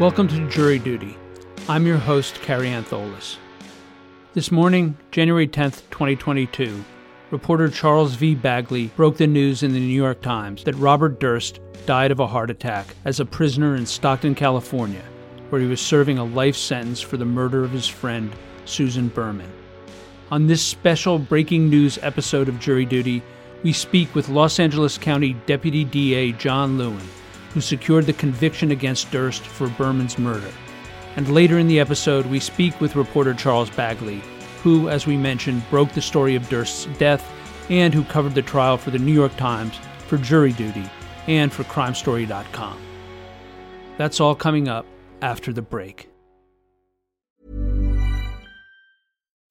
Welcome to Jury Duty. I'm your host, Carrie Antholis. This morning, January 10th, 2022, reporter Charles V. Bagli broke the news in the New York Times that Robert Durst died of a heart attack as a prisoner in Stockton, California, where he was serving a life sentence for the murder of his friend, Susan Berman. On this special breaking news episode of Jury Duty, we speak with Los Angeles County Deputy DA John Lewin, who secured the conviction against Durst for Berman's murder. And later in the episode, we speak with reporter Charles Bagli, who, as we mentioned, broke the story of Durst's death and who covered the trial for the New York Times, for Jury Duty, and for CrimeStory.com. That's all coming up after the break.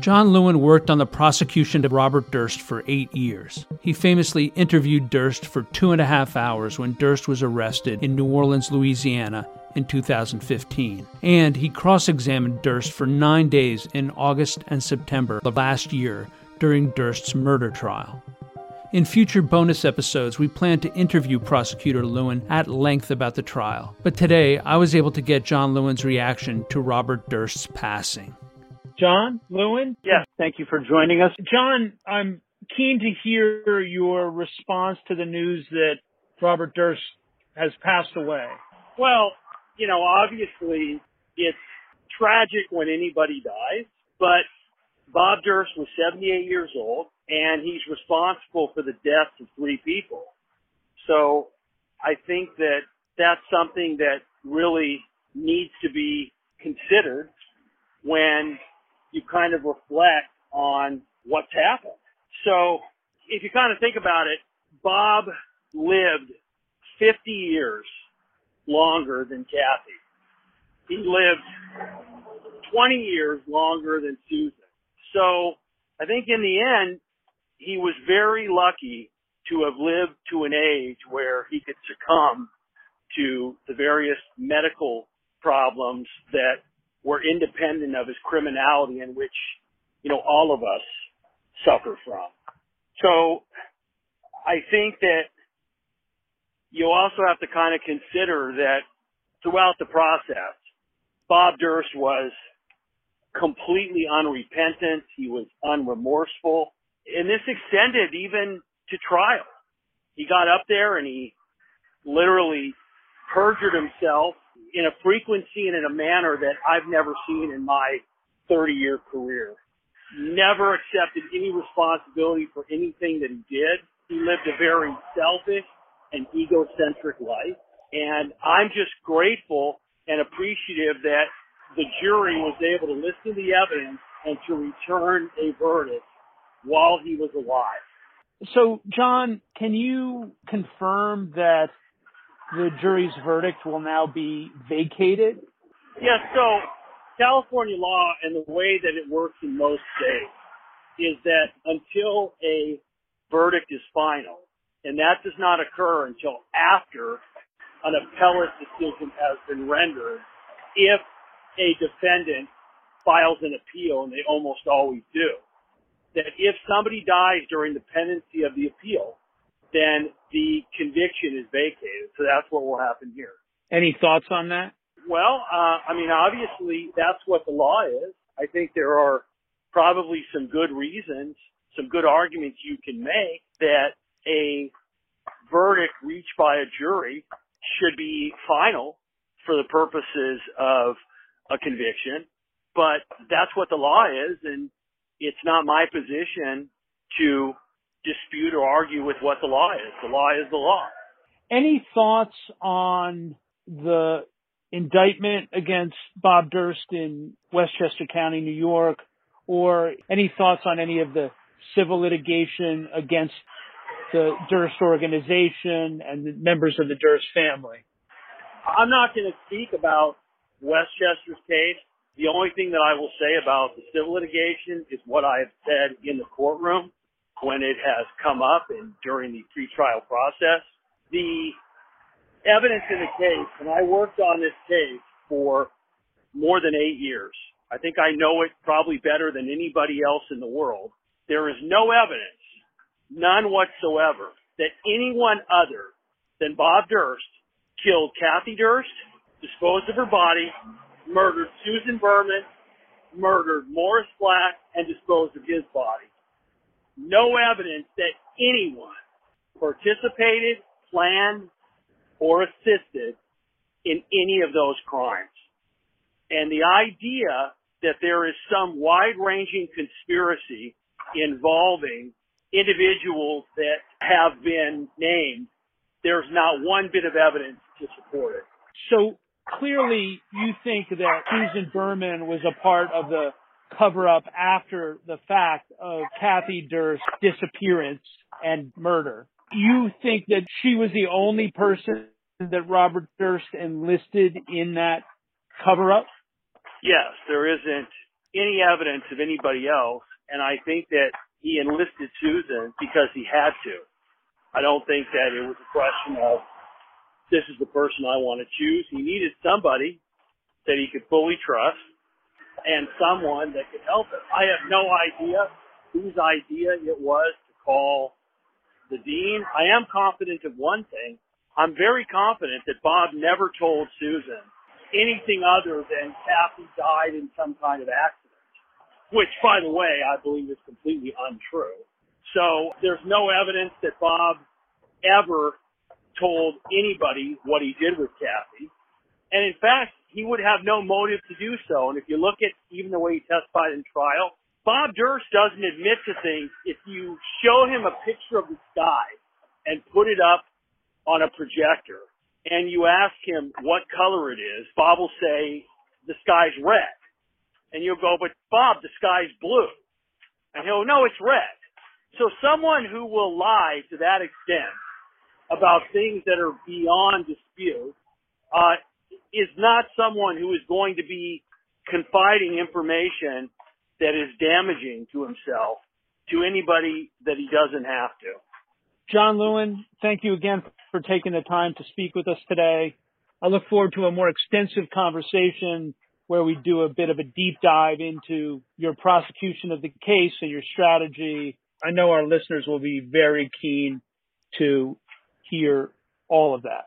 John Lewin worked on the prosecution of Robert Durst for 8 years. He famously interviewed Durst for 2.5 hours when Durst was arrested in New Orleans, Louisiana in 2015. And he cross-examined Durst for 9 days in August and September of last year during Durst's murder trial. In future bonus episodes, we plan to interview Prosecutor Lewin at length about the trial. But today, I was able to get John Lewin's reaction to Robert Durst's passing. John Lewin? Yes, thank you for joining us. John, I'm keen to hear your response to the news that Robert Durst has passed away. Well, you know, obviously it's tragic when anybody dies, but Bob Durst was 78 years old, and he's responsible for the deaths of 3 people. So I think that that's something that really needs to be considered when you kind of reflect on what's happened. So if you kind of think about it, Bob lived 50 years longer than Kathy. He lived 20 years longer than Susan. So I think in the end, he was very lucky to have lived to an age where he could succumb to the various medical problems that were independent of his criminality, in which, you know, all of us suffer from. So I think that you also have to kind of consider that throughout the process, Bob Durst was completely unrepentant. He was unremorseful. And this extended even to trial. He got up there and he literally perjured himself in a frequency and in a manner that I've never seen in my 30-year career. Never accepted any responsibility for anything that he did. He lived a very selfish and egocentric life. And I'm just grateful and appreciative that the jury was able to listen to the evidence and to return a verdict while he was alive. So, John, can you confirm that the jury's verdict will now be vacated? Yes, so California law and the way that it works in most states is that until a verdict is final, and that does not occur until after an appellate decision has been rendered, if a defendant files an appeal, and they almost always do, that if somebody dies during the pendency of the appeal, then the conviction is vacated. So that's what will happen here. Any thoughts on that? Well, obviously that's what the law is. I think there are probably some good reasons, some good arguments you can make that a verdict reached by a jury should be final for the purposes of a conviction. But that's what the law is, and it's not my position to dispute or argue with what the law is. The law is the law. Any thoughts on the indictment against Bob Durst in Westchester County, New York, or any thoughts on any of the civil litigation against the Durst organization and the members of the Durst family? I'm not going to speak about Westchester's case. The only thing that I will say about the civil litigation is what I have said in the courtroom. when it has come up and during the pretrial process. The evidence in the case, and I worked on this case for more than 8 years. I think I know it probably better than anybody else in the world. There is no evidence, none whatsoever, that anyone other than Bob Durst killed Kathy Durst, disposed of her body, murdered Susan Berman, murdered Morris Black, and disposed of his body. No evidence that anyone participated, planned, or assisted in any of those crimes. And the idea that there is some wide-ranging conspiracy involving individuals that have been named, there's not one bit of evidence to support it. So clearly you think that Susan Berman was a part of the cover-up after the fact of Kathy Durst's disappearance and murder. You think that she was the only person that Robert Durst enlisted in that cover-up? Yes, there isn't any evidence of anybody else, and I think that he enlisted Susan because he had to. I don't think that it was a question of, this is the person I want to choose. He needed somebody that he could fully trust and someone that could help him. I have no idea whose idea it was to call the dean. I am confident of one thing. I'm very confident that Bob never told Susan anything other than Kathy died in some kind of accident, which, by the way, I believe is completely untrue. So there's no evidence that Bob ever told anybody what he did with Kathy. And in fact, he would have no motive to do so. And if you look at even the way he testified in trial, Bob Durst doesn't admit to things. If you show him a picture of the sky and put it up on a projector and you ask him what color it is, Bob will say, the sky's red. And you'll go, but Bob, the sky's blue. And he'll, no, it's red. So someone who will lie to that extent about things that are beyond dispute is not someone who is going to be confiding information that is damaging to himself to anybody that he doesn't have to. John Lewin, thank you again for taking the time to speak with us today. I look forward to a more extensive conversation where we do a bit of a deep dive into your prosecution of the case and your strategy. I know our listeners will be very keen to hear all of that.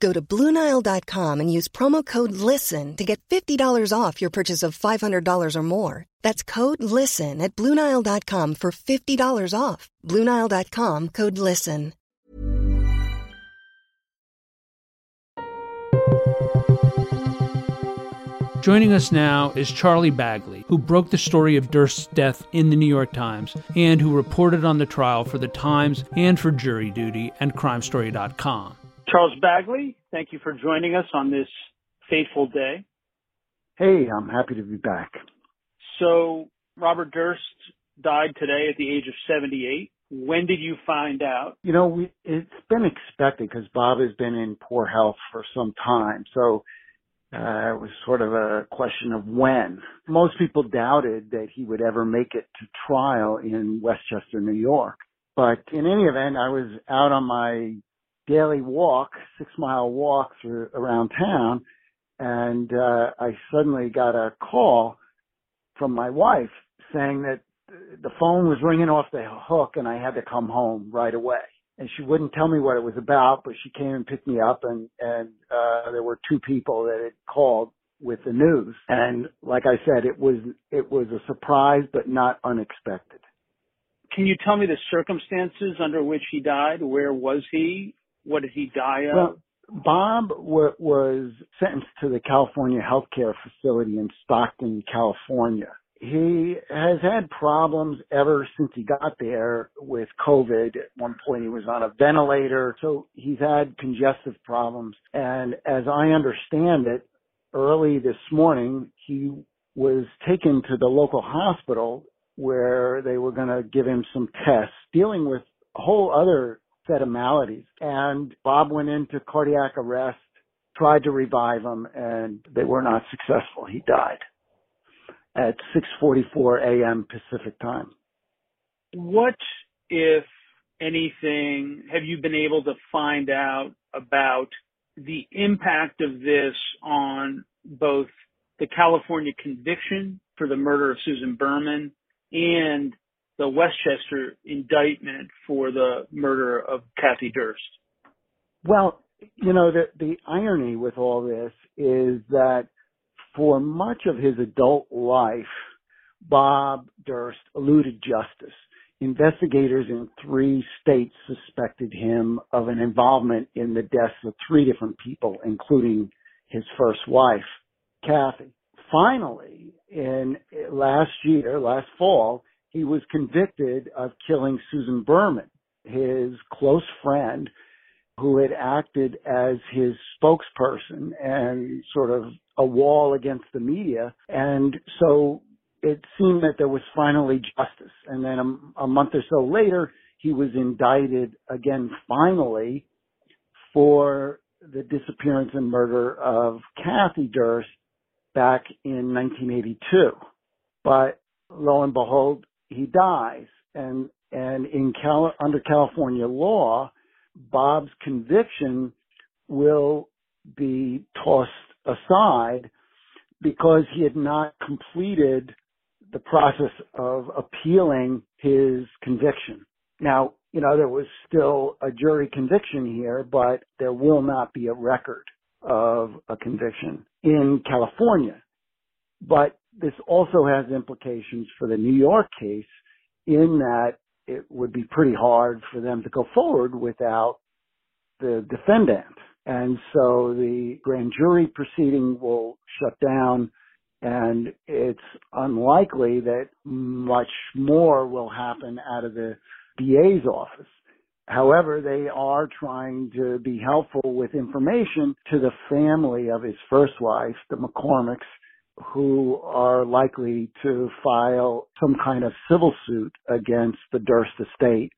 Go to BlueNile.com and use promo code LISTEN to get $50 off your purchase of $500 or more. That's code LISTEN at BlueNile.com for $50 off. BlueNile.com, code LISTEN. Joining us now is Charlie Bagli, who broke the story of Durst's death in the New York Times and who reported on the trial for the Times and for Jury Duty and CrimeStory.com. Charles Bagli, thank you for joining us on this fateful day. Hey, I'm happy to be back. So Robert Durst died today at the age of 78. When did you find out? You know, it's been expected because Bob has been in poor health for some time. So it was sort of a question of when. Most people doubted that he would ever make it to trial in Westchester, New York. But in any event, I was out on my daily walk, 6 mile walk through around town, and I suddenly got a call from my wife saying that the phone was ringing off the hook and I had to come home right away. And she wouldn't tell me what it was about, but she came and picked me up, and there were two people that had called with the news. And like I said, it was a surprise but not unexpected. Can you tell me the circumstances under which he died? Where was he? What did he die of? Well, Bob was sentenced to the California Healthcare Facility in Stockton, California. He has had problems ever since he got there with COVID. At one point, he was on a ventilator. So he's had congestive problems. And as I understand it, early this morning, he was taken to the local hospital where they were going to give him some tests dealing with a whole other set of maladies. And Bob went into cardiac arrest, tried to revive him, and they were not successful. He died at 6:44 a.m. Pacific time. What, if anything, have you been able to find out about the impact of this on both the California conviction for the murder of Susan Berman and the Westchester indictment for the murder of Kathy Durst? Well, you know, the irony with all this is that for much of his adult life, Bob Durst eluded justice. Investigators in three states suspected him of an involvement in the deaths of three different people, including his first wife, Kathy. Finally, last fall, he was convicted of killing Susan Berman, his close friend, who had acted as his spokesperson and sort of a wall against the media. And so it seemed that there was finally justice. And then a month or so later, he was indicted again, finally, for the disappearance and murder of Kathy Durst back in 1982. But lo and behold, he dies. And under California law, Bob's conviction will be tossed aside because he had not completed the process of appealing his conviction. Now, you know, there was still a jury conviction here, but there will not be a record of a conviction in California. But this also has implications for the New York case in that it would be pretty hard for them to go forward without the defendant. And so the grand jury proceeding will shut down, and it's unlikely that much more will happen out of the DA's office. However, they are trying to be helpful with information to the family of his first wife, the McCormicks, who are likely to file some kind of civil suit against the Durst estate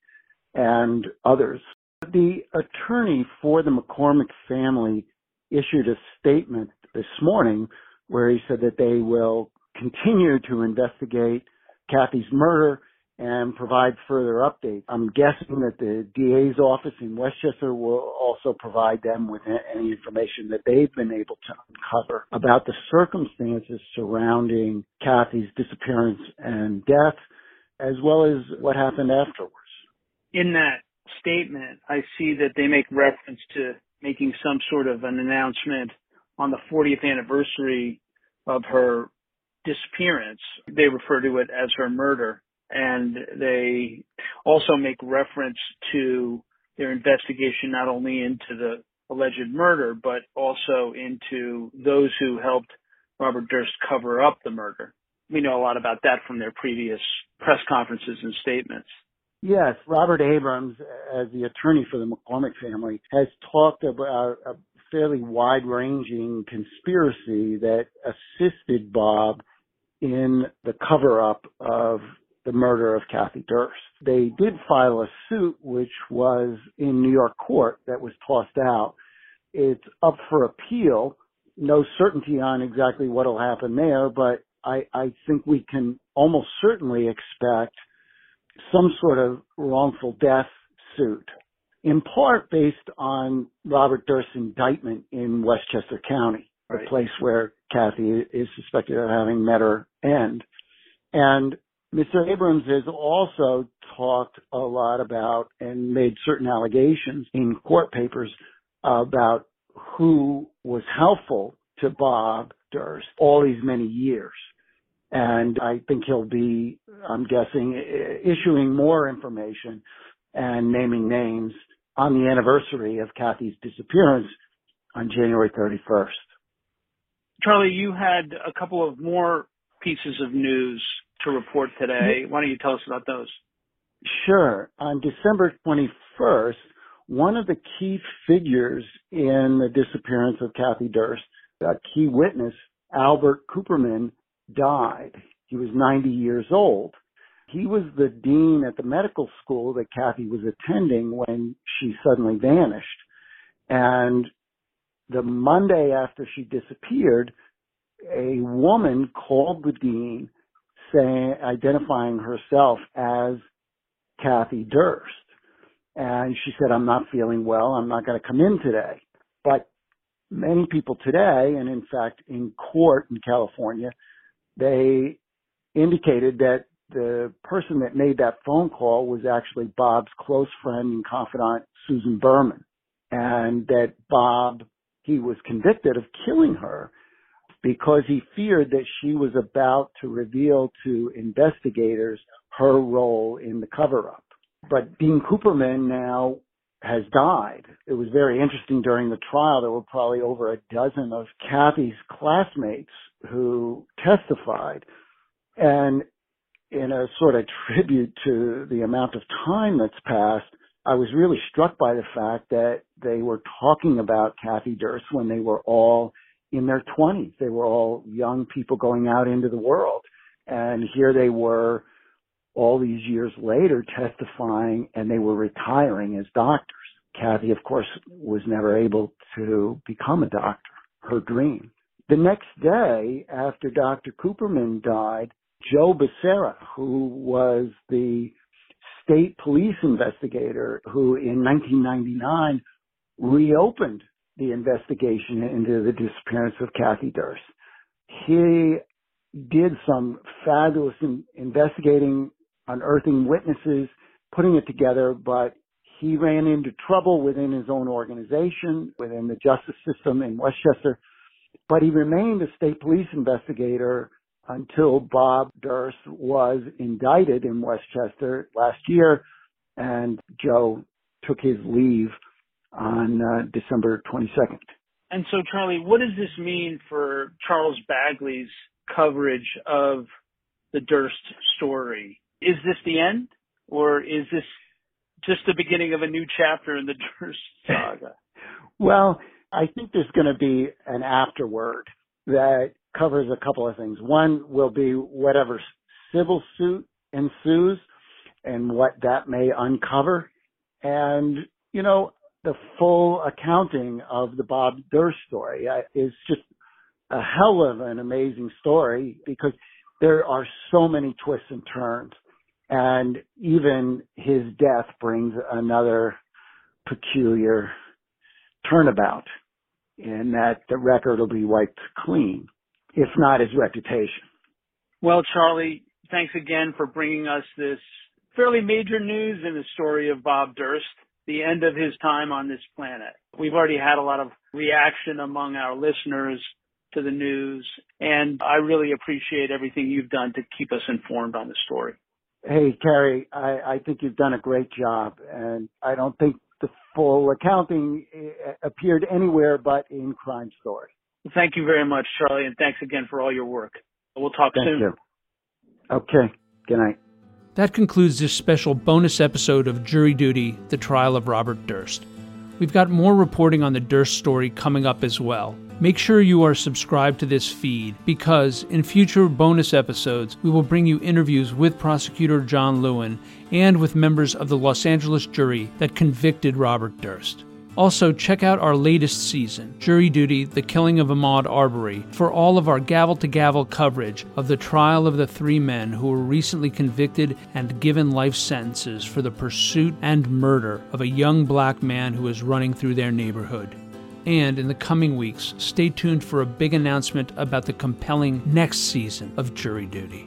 and others. The attorney for the McCormick family issued a statement this morning where he said that they will continue to investigate Kathy's murder and provide further updates. I'm guessing that the DA's office in Westchester will also provide them with any information that they've been able to uncover about the circumstances surrounding Kathy's disappearance and death, as well as what happened afterwards. In that statement, I see that they make reference to making some sort of an announcement on the 40th anniversary of her disappearance. They refer to it as her murder. And they also make reference to their investigation not only into the alleged murder, but also into those who helped Robert Durst cover up the murder. We know a lot about that from their previous press conferences and statements. Yes, Robert Abrams, as the attorney for the McCormick family, has talked about a fairly wide-ranging conspiracy that assisted Bob in the cover-up of the murder of Kathy Durst. They did file a suit, which was in New York court, that was tossed out. It's up for appeal. No certainty on exactly what will happen there, but I think we can almost certainly expect some sort of wrongful death suit, in part based on Robert Durst's indictment in Westchester County, right, the place where Kathy is suspected of having met her end. And Mr. Abrams has also talked a lot about and made certain allegations in court papers about who was helpful to Bob Durst all these many years. And I think he'll be, I'm guessing, issuing more information and naming names on the anniversary of Kathy's disappearance on January 31st. Charlie, you had a couple of more pieces of news to report today. Why don't you tell us about those? Sure. On December 21st, one of the key figures in the disappearance of Kathy Durst, a key witness, Albert Kuperman, died. He was 90 years old. He was the dean at the medical school that Kathy was attending when she suddenly vanished. And the Monday after she disappeared, a woman called the dean saying, identifying herself as Kathy Durst. And she said, "I'm not feeling well. I'm not going to come in today." But many people today, and in fact in court in California, they indicated that the person that made that phone call was actually Bob's close friend and confidant, Susan Berman, and that Bob, he was convicted of killing her because he feared that she was about to reveal to investigators her role in the cover-up. But Dean Kuperman now has died. It was very interesting during the trial. There were probably over a dozen of Kathy's classmates who testified. And in a sort of tribute to the amount of time that's passed, I was really struck by the fact that they were talking about Kathy Durst when they were all in their 20s. They were all young people going out into the world. And here they were all these years later testifying, and they were retiring as doctors. Kathy, of course, was never able to become a doctor, her dream. The next day after Dr. Kuperman died, Joe Becerra, who was the state police investigator who in 1999 reopened the investigation into the disappearance of Kathy Durst. He did some fabulous investigating, unearthing witnesses, putting it together, but he ran into trouble within his own organization, within the justice system in Westchester. But he remained a state police investigator until Bob Durst was indicted in Westchester last year, and Joe took his leave on December 22nd. And so, Charlie, what does this mean for Charles Bagli's coverage of the Durst story? Is this the end, or is this just the beginning of a new chapter in the Durst saga? Well, I think there's going to be an afterword that covers a couple of things. One will be whatever civil suit ensues and what that may uncover. And, you know, the full accounting of the Bob Durst story is just a hell of an amazing story because there are so many twists and turns. And even his death brings another peculiar turnabout in that the record will be wiped clean, if not his reputation. Well, Charlie, thanks again for bringing us this fairly major news in the story of Bob Durst, the end of his time on this planet. We've already had a lot of reaction among our listeners to the news, and I really appreciate everything you've done to keep us informed on the story. Hey, Carrie, I think you've done a great job, and I don't think the full accounting appeared anywhere but in Crime Story. Thank you very much, Charlie, and thanks again for all your work. We'll talk soon. Thank you. Okay. Good night. That concludes this special bonus episode of Jury Duty, The Trial of Robert Durst. We've got more reporting on the Durst story coming up as well. Make sure you are subscribed to this feed because in future bonus episodes, we will bring you interviews with prosecutor John Lewin and with members of the Los Angeles jury that convicted Robert Durst. Also, check out our latest season, Jury Duty, The Killing of Ahmaud Arbery, for all of our gavel-to-gavel coverage of the trial of the three men who were recently convicted and given life sentences for the pursuit and murder of a young black man who was running through their neighborhood. And in the coming weeks, stay tuned for a big announcement about the compelling next season of Jury Duty.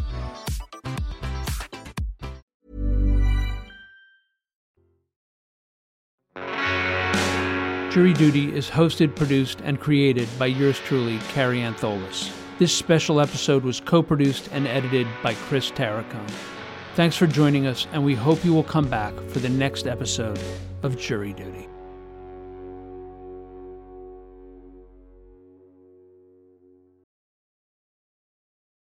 Jury Duty is hosted, produced, and created by yours truly, Carrie Antholis. This special episode was co-produced and edited by Chris Tarracone. Thanks for joining us, and we hope you will come back for the next episode of Jury Duty.